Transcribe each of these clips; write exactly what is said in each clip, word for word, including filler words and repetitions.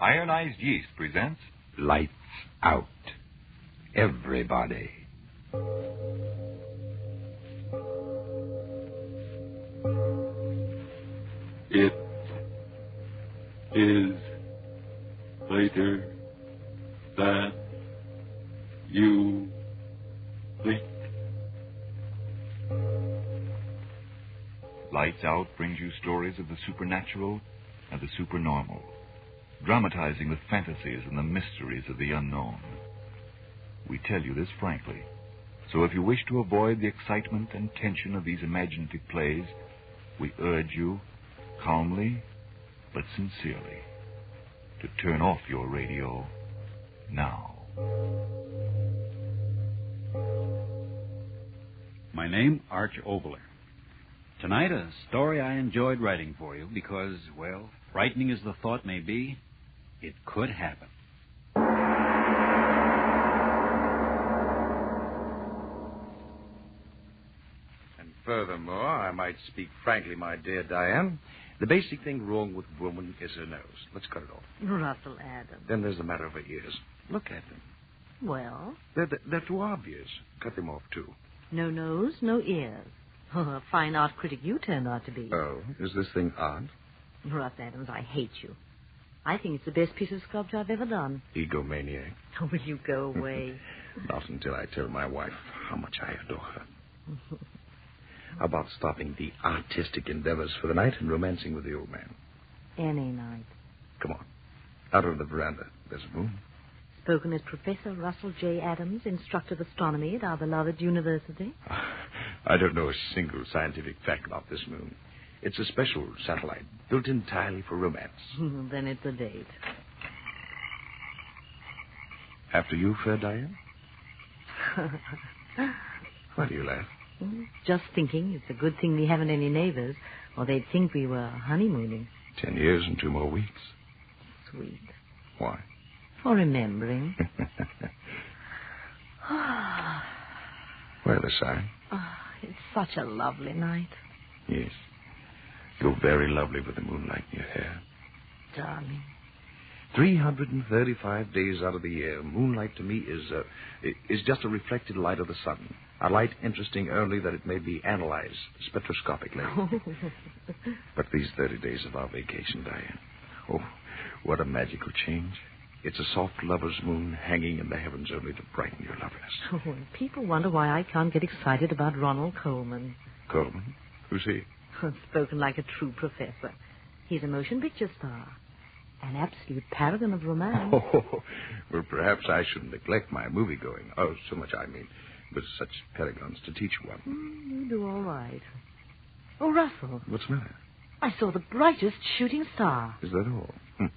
Ironized Yeast presents Lights Out. Everybody. It is later than you think. Lights Out brings you stories of the supernatural and the supernormal, dramatizing the fantasies and the mysteries of the unknown. We tell you this frankly, so if you wish to avoid the excitement and tension of these imaginative plays, we urge you, calmly but sincerely, to turn off your radio now. My name, Arch Oboler. Tonight, a story I enjoyed writing for you because, well, frightening as the thought may be, it could happen. And furthermore, I might speak frankly, my dear Diane. The basic thing wrong with woman is her nose. Let's cut it off. Russell Adams. Then there's the matter of her ears. Look at them. Well? They're, they're too obvious. Cut them off, too. No nose, no ears. Oh, a fine art critic you turned out to be. Oh, is this thing art? Russ Adams, I hate you. I think it's the best piece of sculpture I've ever done. Egomaniac. Oh, will you go away? Not until I tell my wife how much I adore her. How about stopping the artistic endeavors for the night and romancing with the old man? Any night. Come on. Out of the veranda. There's a room. Spoken as Professor Russell J. Adams, instructor of astronomy at our beloved university. I don't know a single scientific fact about this moon. It's a special satellite built entirely for romance. Then it's a date. After you, fair Diane? Why do you laugh? Just thinking it's a good thing we haven't any neighbors, or they'd think we were honeymooning. Ten years and two more weeks. Sweet. Why? For remembering. Well, a sign. Oh, it's such a lovely night. Yes. You're very lovely with the moonlight in your hair. Darling. three hundred thirty-five days out of the year, moonlight to me is uh, is just a reflected light of the sun. A light interesting only that it may be analyzed spectroscopically. But these thirty days of our vacation, Diane. Oh, what a magical change. It's a soft lover's moon hanging in the heavens only to brighten your loveliness. Oh, and people wonder why I can't get excited about Ronald Coleman. Coleman? Who's he? Spoken like a true professor. He's a motion picture star. An absolute paragon of romance. Oh, well, perhaps I shouldn't neglect my movie-going. Oh, so much I mean. With such paragons to teach one. Mm, you do all right. Oh, Russell. What's the matter? I saw the brightest shooting star. Is that all? Hm.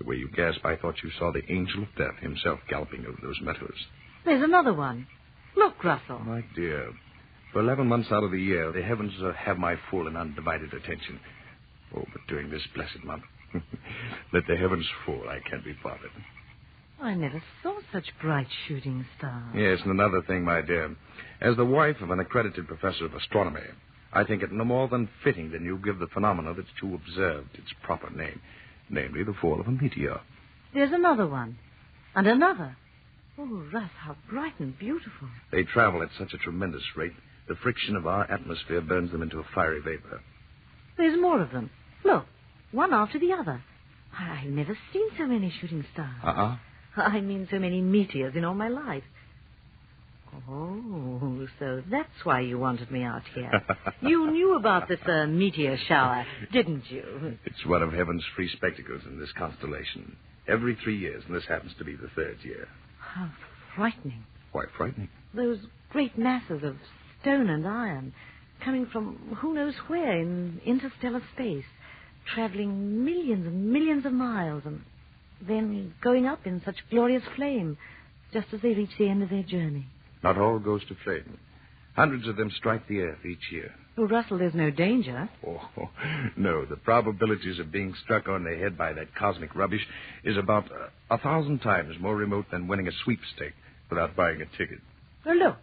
The way you gasped, I thought you saw the angel of death himself galloping over those meadows. There's another one. Look, Russell. My dear, for eleven months out of the year, the heavens have my full and undivided attention. Oh, but during this blessed month, let the heavens fall. I can't be bothered. I never saw such bright shooting stars. Yes, and another thing, my dear. As the wife of an accredited professor of astronomy, I think it no more than fitting that you give the phenomena that you observed its proper name. Namely, the fall of a meteor. There's another one. And another. Oh, Russ, how bright and beautiful. They travel at such a tremendous rate, the friction of our atmosphere burns them into a fiery vapor. There's more of them. Look, one after the other. I've never seen so many shooting stars. Uh-uh. I mean so many meteors in all my life. Oh, so that's why you wanted me out here. You knew about this uh, meteor shower, didn't you? It's one of heaven's free spectacles in this constellation. Every three years, and this happens to be the third year. How frightening. Why frightening? Those great masses of stone and iron coming from who knows where in interstellar space, traveling millions and millions of miles and then going up in such glorious flame just as they reach the end of their journey. Not all goes to flame. Hundreds of them strike the earth each year. Well, Russell, there's no danger. Oh, no. The probabilities of being struck on the head by that cosmic rubbish is about uh, a thousand times more remote than winning a sweepstake without buying a ticket. Oh, look.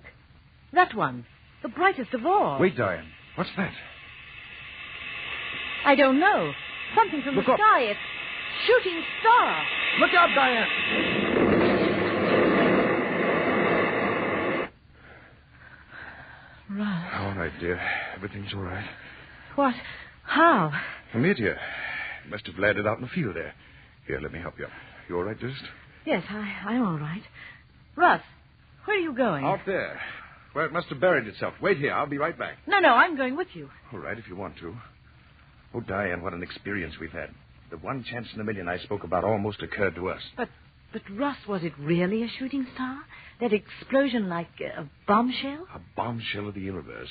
That one. The brightest of all. Wait, Diane. What's that? I don't know. Something from the sky. It's shooting star. Look out, Diane! Russ. All right, dear. Everything's all right. What? How? A meteor. Must have landed out in the field there. Here, let me help you up. You all right, dearest? Yes, I, I'm all right. Russ, where are you going? Out there. Where it must have buried itself. Wait here. I'll be right back. No, no, I'm going with you. All right, if you want to. Oh, Diane, what an experience we've had. The one chance in a million I spoke about almost occurred to us. But, but Russ, was it really a shooting star? That explosion like a bombshell? A bombshell of the universe.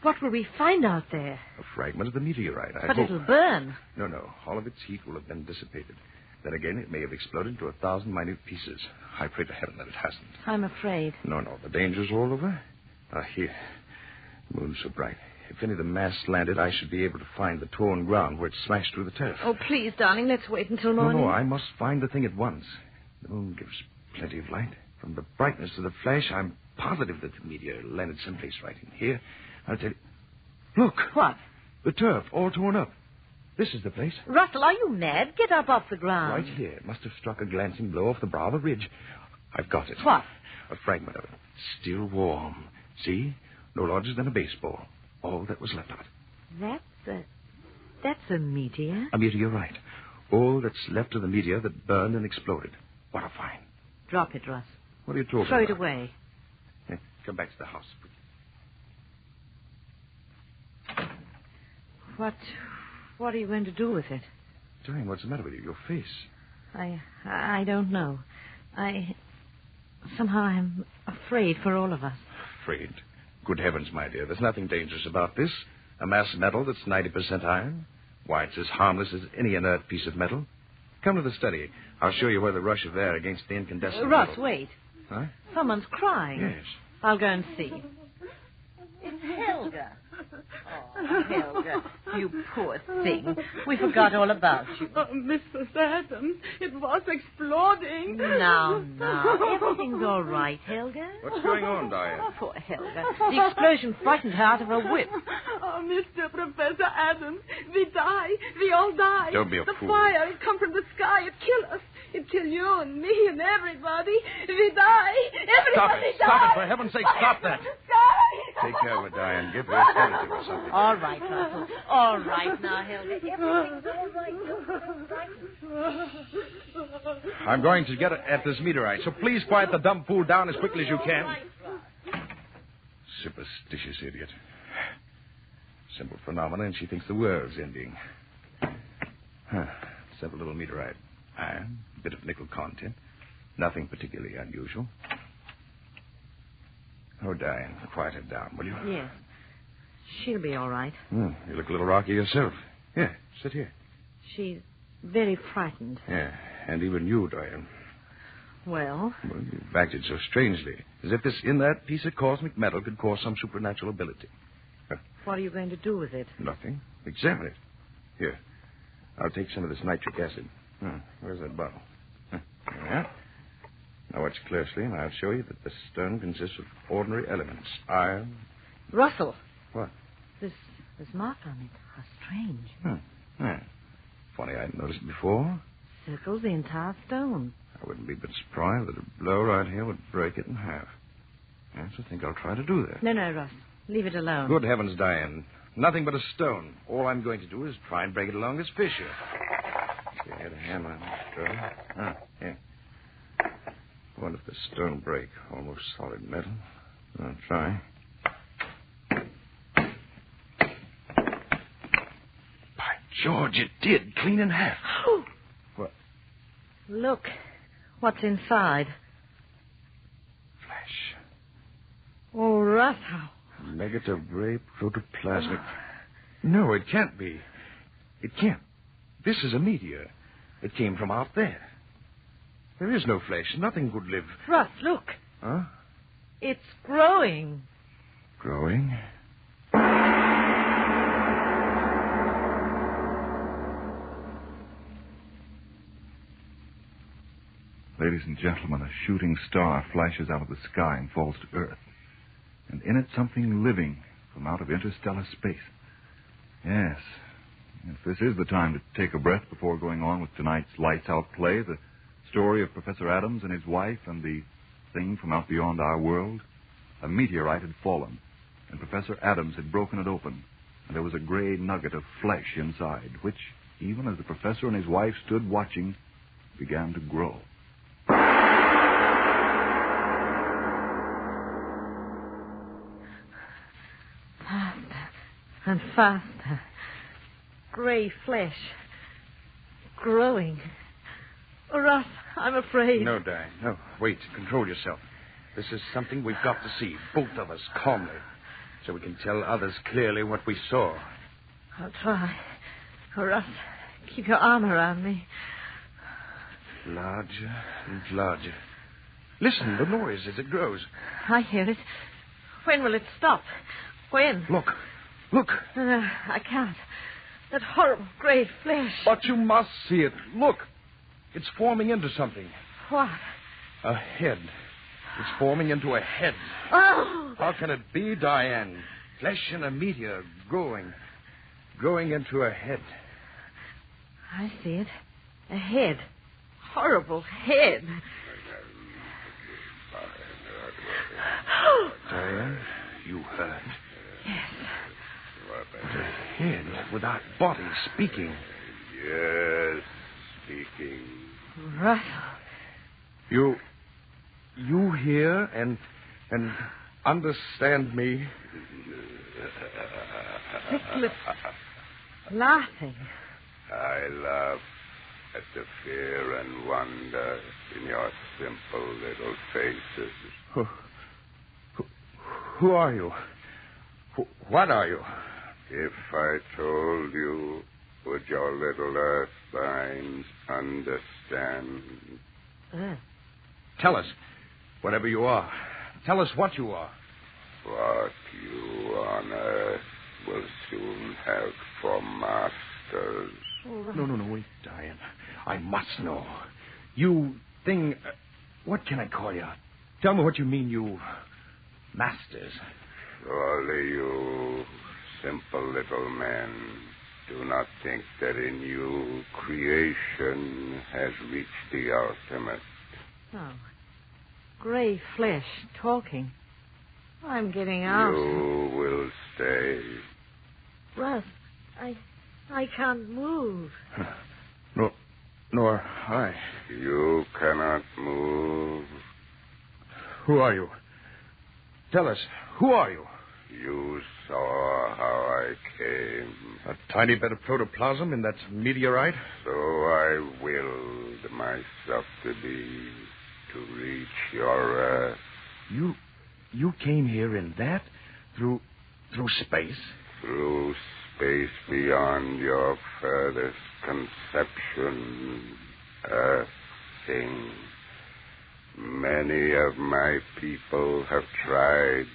What will we find out there? A fragment of the meteorite, I but hope. But it'll burn. No, no. All of its heat will have been dissipated. Then again, it may have exploded into a thousand minute pieces. I pray to heaven that it hasn't. I'm afraid. No, no. The danger's all over. Ah, here. The moon's so bright. If any of the mass landed, I should be able to find the torn ground where it smashed through the turf. Oh, please, darling, let's wait until morning. No, no, I must find the thing at once. The moon gives plenty of light. From the brightness of the flash, I'm positive that the meteor landed someplace right in here. I'll tell you... Look. What? The turf, all torn up. This is the place. Russell, are you mad? Get up off the ground. Right here. It must have struck a glancing blow off the brow of a ridge. I've got it. What? A fragment of it. Still warm. See? No larger than a baseball. All that was left of it. That's a... That's a meteor? A meteorite. All that's left of the meteor that burned and exploded. What a find. Drop it, Russ. What are you talking about? Throw it away. Hey, come back to the house, please. What, what are you going to do with it? Diane, what's the matter with you? Your face. I, I don't know. I, somehow I'm afraid for all of us. Afraid? Good heavens, my dear. There's nothing dangerous about this. A mass metal that's ninety percent iron. Why, it's as harmless as any inert piece of metal. Come to the study. I'll show you where the rush of air against the incandescent... Uh, Russ, metal. Wait. Huh? Someone's crying. Yes. I'll go and see. It's Helga. Oh, Helga, you poor thing. We forgot all about you. Oh, Missus Adams, it was exploding. Now, now, everything's all right, Helga. What's going on, Diane? Poor Helga. The explosion frightened her out of her wits. Oh, Mister Professor Adams, we die. We all die. Don't be a fool. The fire, it come from the sky. It killed us. It killed you and me and everybody. We die. Everybody dies. Stop it. Stop it. For heaven's sake, stop that. Sky. Take care of it, Diane. Give her a sedative or something. All right, Russell. All right now, Helga. Everything's all right. I'm going to get at this meteorite, so please quiet the dumb fool down as quickly as you can. Superstitious idiot. Simple phenomena, and she thinks the world's ending. Huh. Let's have a little meteorite. Iron, a bit of nickel content. Nothing particularly unusual. Oh, Diane, quiet her down, will you? Yes. She'll be all right. Mm, you look a little rocky yourself. Here, sit here. She's very frightened. Yeah, and even you, Diane. Well? Well, you've acted so strangely, as if this in that piece of cosmic metal could cause some supernatural ability. Huh. What are you going to do with it? Nothing. Examine it. Here, I'll take some of this nitric acid. Hmm. Where's that bottle? Huh. There we are. Now watch closely, and I'll show you that the stone consists of ordinary elements. Iron. Russell. What? This this mark on it. How strange. Hmm. Yeah. Funny, I hadn't noticed before. Circles the entire stone. I wouldn't be a bit surprised that a blow right here would break it in half. I also think I'll try to do that. No, no, Russ. Leave it alone. Good heavens, Diane. Nothing but a stone. All I'm going to do is try and break it along this fissure. You had a hammer on that stone. Ah, here. What if the stone break? Almost solid metal. I'll try. By George, it did. Clean in half. What? Look. What's inside? Flash. Oh, Russell. Negative ray protoplasmic. No, it can't be. It can't. This is a meteor. It came from out there. There is no flesh. Nothing could live. Russ, look. Huh? It's growing. Growing? Ladies and gentlemen, a shooting star flashes out of the sky and falls to Earth. And in it, something living from out of interstellar space. Yes. If this is the time to take a breath before going on with tonight's Lights Out play, the story of Professor Adams and his wife and the thing from out beyond our world, a meteorite had fallen, and Professor Adams had broken it open, and there was a gray nugget of flesh inside, which, even as the professor and his wife stood watching, began to grow. Faster and faster. Gray flesh. Growing. Oh, Russ, I'm afraid. No, Diane. No, wait. Control yourself. This is something we've got to see, both of us, calmly, so we can tell others clearly what we saw. I'll try. Oh, Russ, keep your arm around me. Larger and larger. Listen, the noise as it grows. I hear it. When will it stop? When? Look. Look. No, no, I can't. That horrible gray flesh. But you must see it. Look. It's forming into something. What? A head. It's forming into a head. Oh! How can it be, Diane? Flesh in a meteor growing. Growing into a head. I see it. A head. Horrible head. Diane, you heard. Yes. The head without body speaking. Yes, speaking. Russell. You... You hear and... and understand me? Thick lips. Laughing. I laugh at the fear and wonder in your simple little faces. Who, who, who are you? Who, what are you? If I told you, would your little earthlings understand? Mm. Tell us, whatever you are. Tell us what you are. What you on earth will soon have for masters. No, no, no, wait, Diane. I must know. You thing... Uh, what can I call you? Tell me what you mean, you... masters. Surely you simple little men do not think that in you creation has reached the ultimate. Oh. Gray flesh talking. I'm getting out. You will stay. Russ, I... I can't move. Nor, nor I. You cannot move. Who are you? Tell us, who are you? You saw how I came. A tiny bit of protoplasm in that meteorite? So I willed myself to be, to reach your earth. You, you came here in that? Through, through space? Through space. Space beyond your furthest conception, earth thing. Many of my people have tried.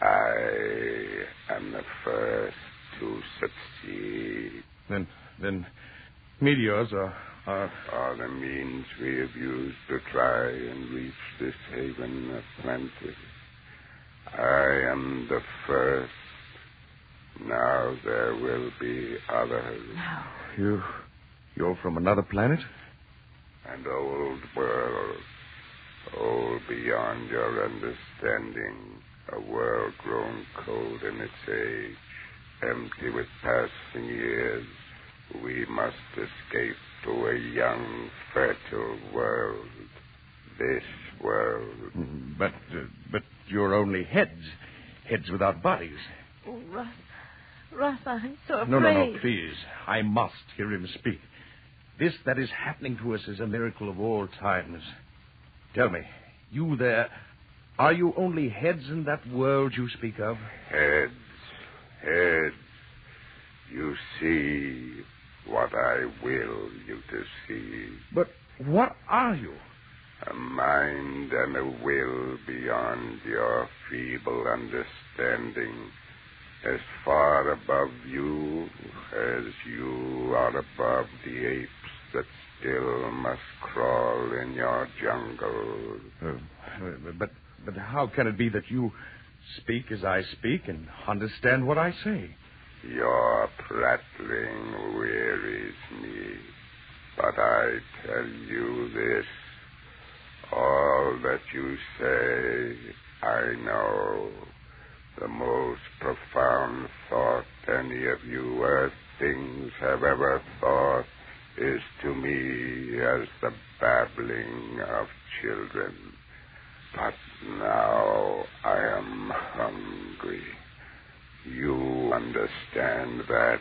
I am the first to succeed. Then, then, meteors are... Are, are the means we have used to try and reach this haven of plenty. I am the first. Now there will be others. No. You, you're from another planet? An old world. Old beyond your understanding. A world grown cold in its age. Empty with passing years. We must escape to a young, fertile world. This world. But, uh, but you're only heads. Heads without bodies. Oh, Russ. Russ, I'm so afraid. No, no, no, please. I must hear him speak. This that is happening to us is a miracle of all times. Tell me, you there, are you only heads in that world you speak of? Heads. Heads. You see what I will you to see. But what are you? A mind and a will beyond your feeble understanding. As far above you as you are above the apes that still must crawl in your jungle. Uh, but, but how can it be that you speak as I speak and understand what I say? Your prattling wearies me. But I tell you this. All that you say, I know. The most profound thought any of you earth things have ever thought is to me as the babbling of children. But now I am hungry. You understand that,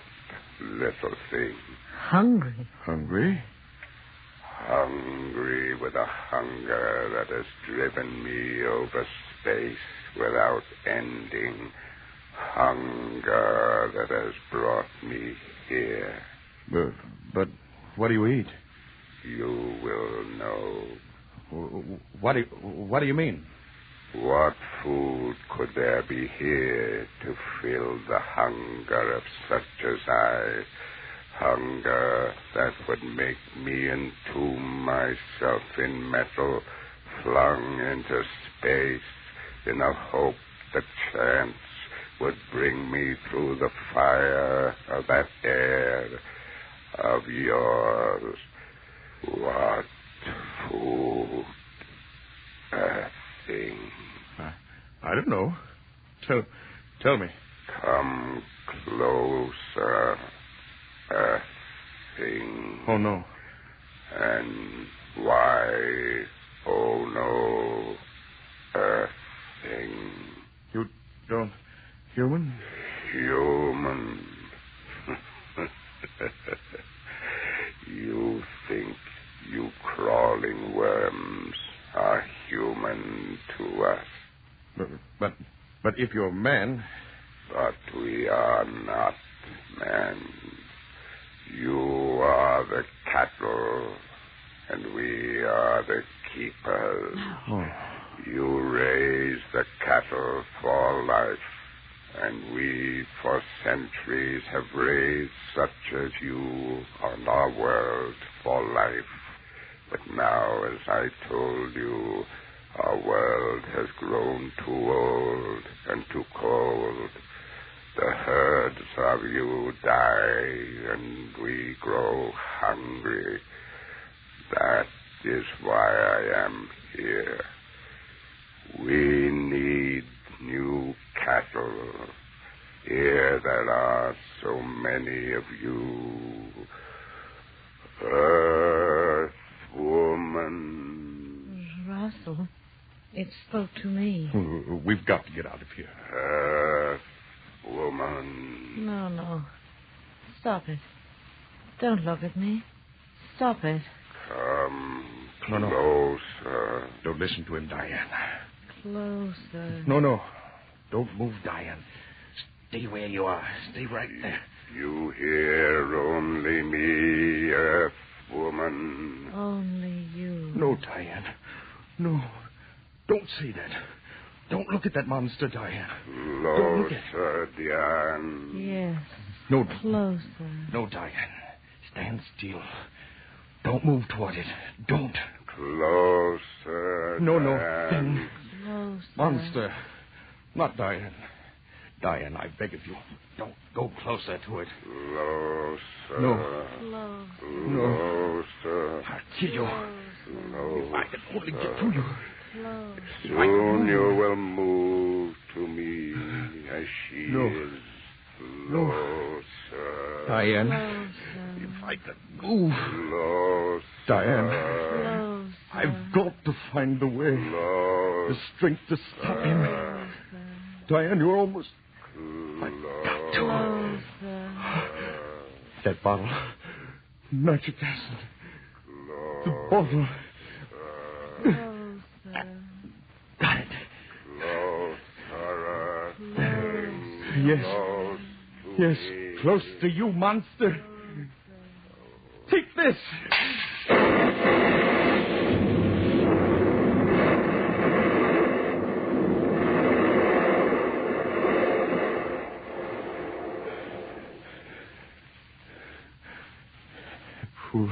little thing? Hungry? Hungry? Hungry with a hunger that has driven me over space without ending. Hunger that has brought me here. But, but what do you eat? You will know. What do you, what do you mean? What food could there be here to fill the hunger of such as I? Hunger that would make me entomb myself in metal, flung into space in a hope that chance would bring me through the fire of that air of yours. What food, earth thing? I, I don't know. Tell, tell me. Come closer. A thing. Oh, no. And why, oh, no, a thing. You don't... Human? Human. You think you crawling worms are human to us. But, but, but if you're man... But we are not man. You are the cattle, and we are the keepers. Oh. You raise the cattle for life, and we for centuries have raised such as you on our world for life. But now, as I told you, our world has grown too old and too cold. The herds of you die, and we grow hungry. That is why I am here. We need new cattle. Here there are so many of you. Earth woman. Russell, it spoke to me. We've got to get out of here. Earth woman. No, no. Stop it. Don't look at me. Stop it. Come no, no. closer. Don't listen to him, Diane. Closer. No, no. Don't move, Diane. Stay where you are. Stay right there. You hear only me, earth woman. Only you. No, Diane. No. Don't say that. Don't look at that monster, Diane. Closer, Diane. Yes. No. Closer. No, Diane. Stand still. Don't move toward it. Don't. Closer, no, Diane. No, no. Closer. Monster. Not Diane. Diane, I beg of you. Don't go closer to it. Closer. No. Closer. No. Closer. I'll kill you. Closer. If I could only get to you. Soon you will move to me as she no. is. Closer. Diane. Closer. If I could move. Closer. Diane. Closer. I've got to find the way. Closer. The strength to stop him. Closer. Diane, you're almost... I've got to. Closer. That bottle. Nitric acid. Closer. The bottle. Closer. Got it. Yes. Close yes, me. Close to you, monster. Take this. Fool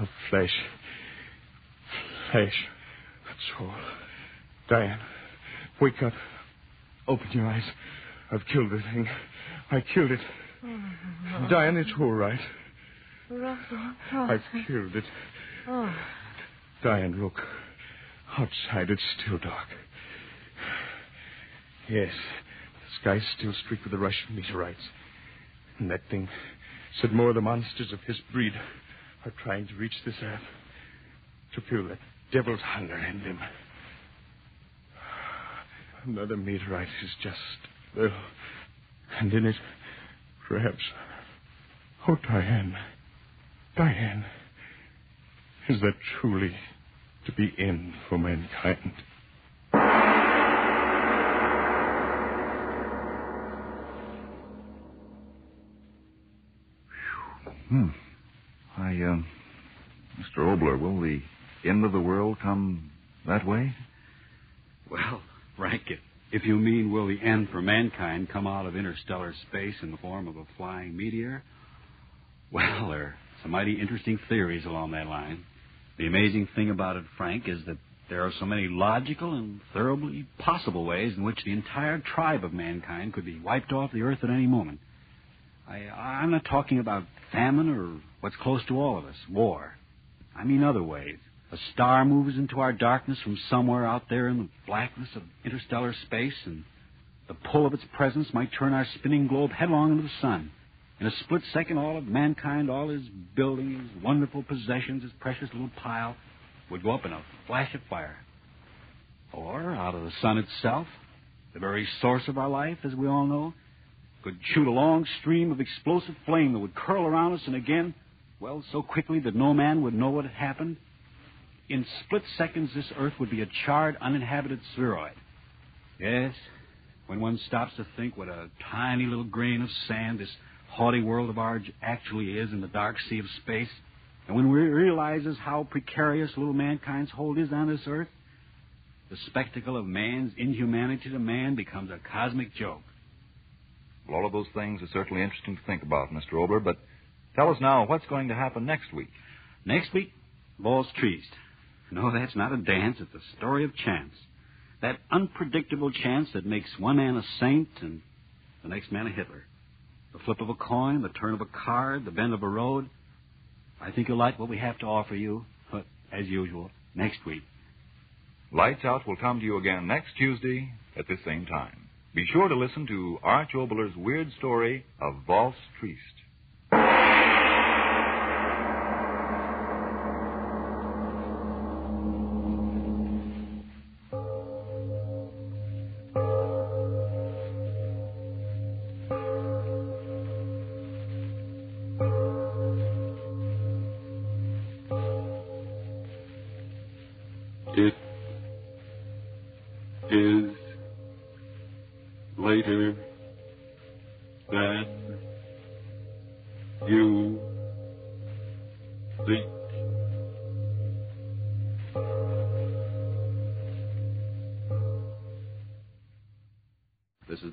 of flesh. Flesh. That's all. Diane, wake up. Open your eyes. I've killed the thing. I killed it. Oh, Diane, it's all right. Russell. Oh. I killed it. Oh. Diane, look. Outside, it's still dark. Yes, the sky's still streaked with the rush of meteorites. And that thing said more of the monsters of his breed are trying to reach this earth, to feel that devil's hunger in them. Another meteorite is just there, and in it, perhaps... Oh, Diane, Diane, is that truly to be end for mankind? Hmm. I, um, Mister Oboler, will the end of the world come that way? Well, Frank, if, if you mean will the end for mankind come out of interstellar space in the form of a flying meteor? Well, there are some mighty interesting theories along that line. The amazing thing about it, Frank, is that there are so many logical and thoroughly possible ways in which the entire tribe of mankind could be wiped off the earth at any moment. I, I'm not talking about famine or what's close to all of us, war. I mean other ways. A star moves into our darkness from somewhere out there in the blackness of interstellar space, and the pull of its presence might turn our spinning globe headlong into the sun. In a split second, all of mankind, all his buildings, his wonderful possessions, his precious little pile, would go up in a flash of fire. Or out of the sun itself, the very source of our life, as we all know, could shoot a long stream of explosive flame that would curl around us and again, well, so quickly that no man would know what had happened. In split seconds, this earth would be a charred, uninhabited spheroid. Yes, when one stops to think what a tiny little grain of sand this haughty world of ours actually is in the dark sea of space, and when one realizes how precarious little mankind's hold is on this earth, the spectacle of man's inhumanity to man becomes a cosmic joke. Well, all of those things are certainly interesting to think about, Mister Oboler, but tell us now what's going to happen next week. Next week? Valse Triste. No, that's not a dance. It's a story of chance. That unpredictable chance that makes one man a saint and the next man a Hitler. The flip of a coin, the turn of a card, the bend of a road. I think you'll like what we have to offer you, but as usual, next week. Lights Out will come to you again next Tuesday at this same time. Be sure to listen to Arch Oboler's weird story of Valse Triste. It is later than you think. This is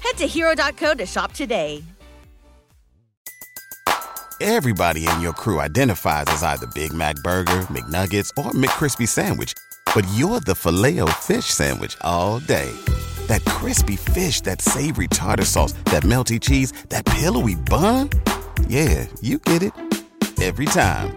Head to hero dot co to shop today. Everybody in your crew identifies as either Big Mac Burger, McNuggets, or McCrispy Sandwich, but you're the Filet-O-Fish Sandwich all day. That crispy fish, that savory tartar sauce, that melty cheese, that pillowy bun. Yeah, you get it. Every time.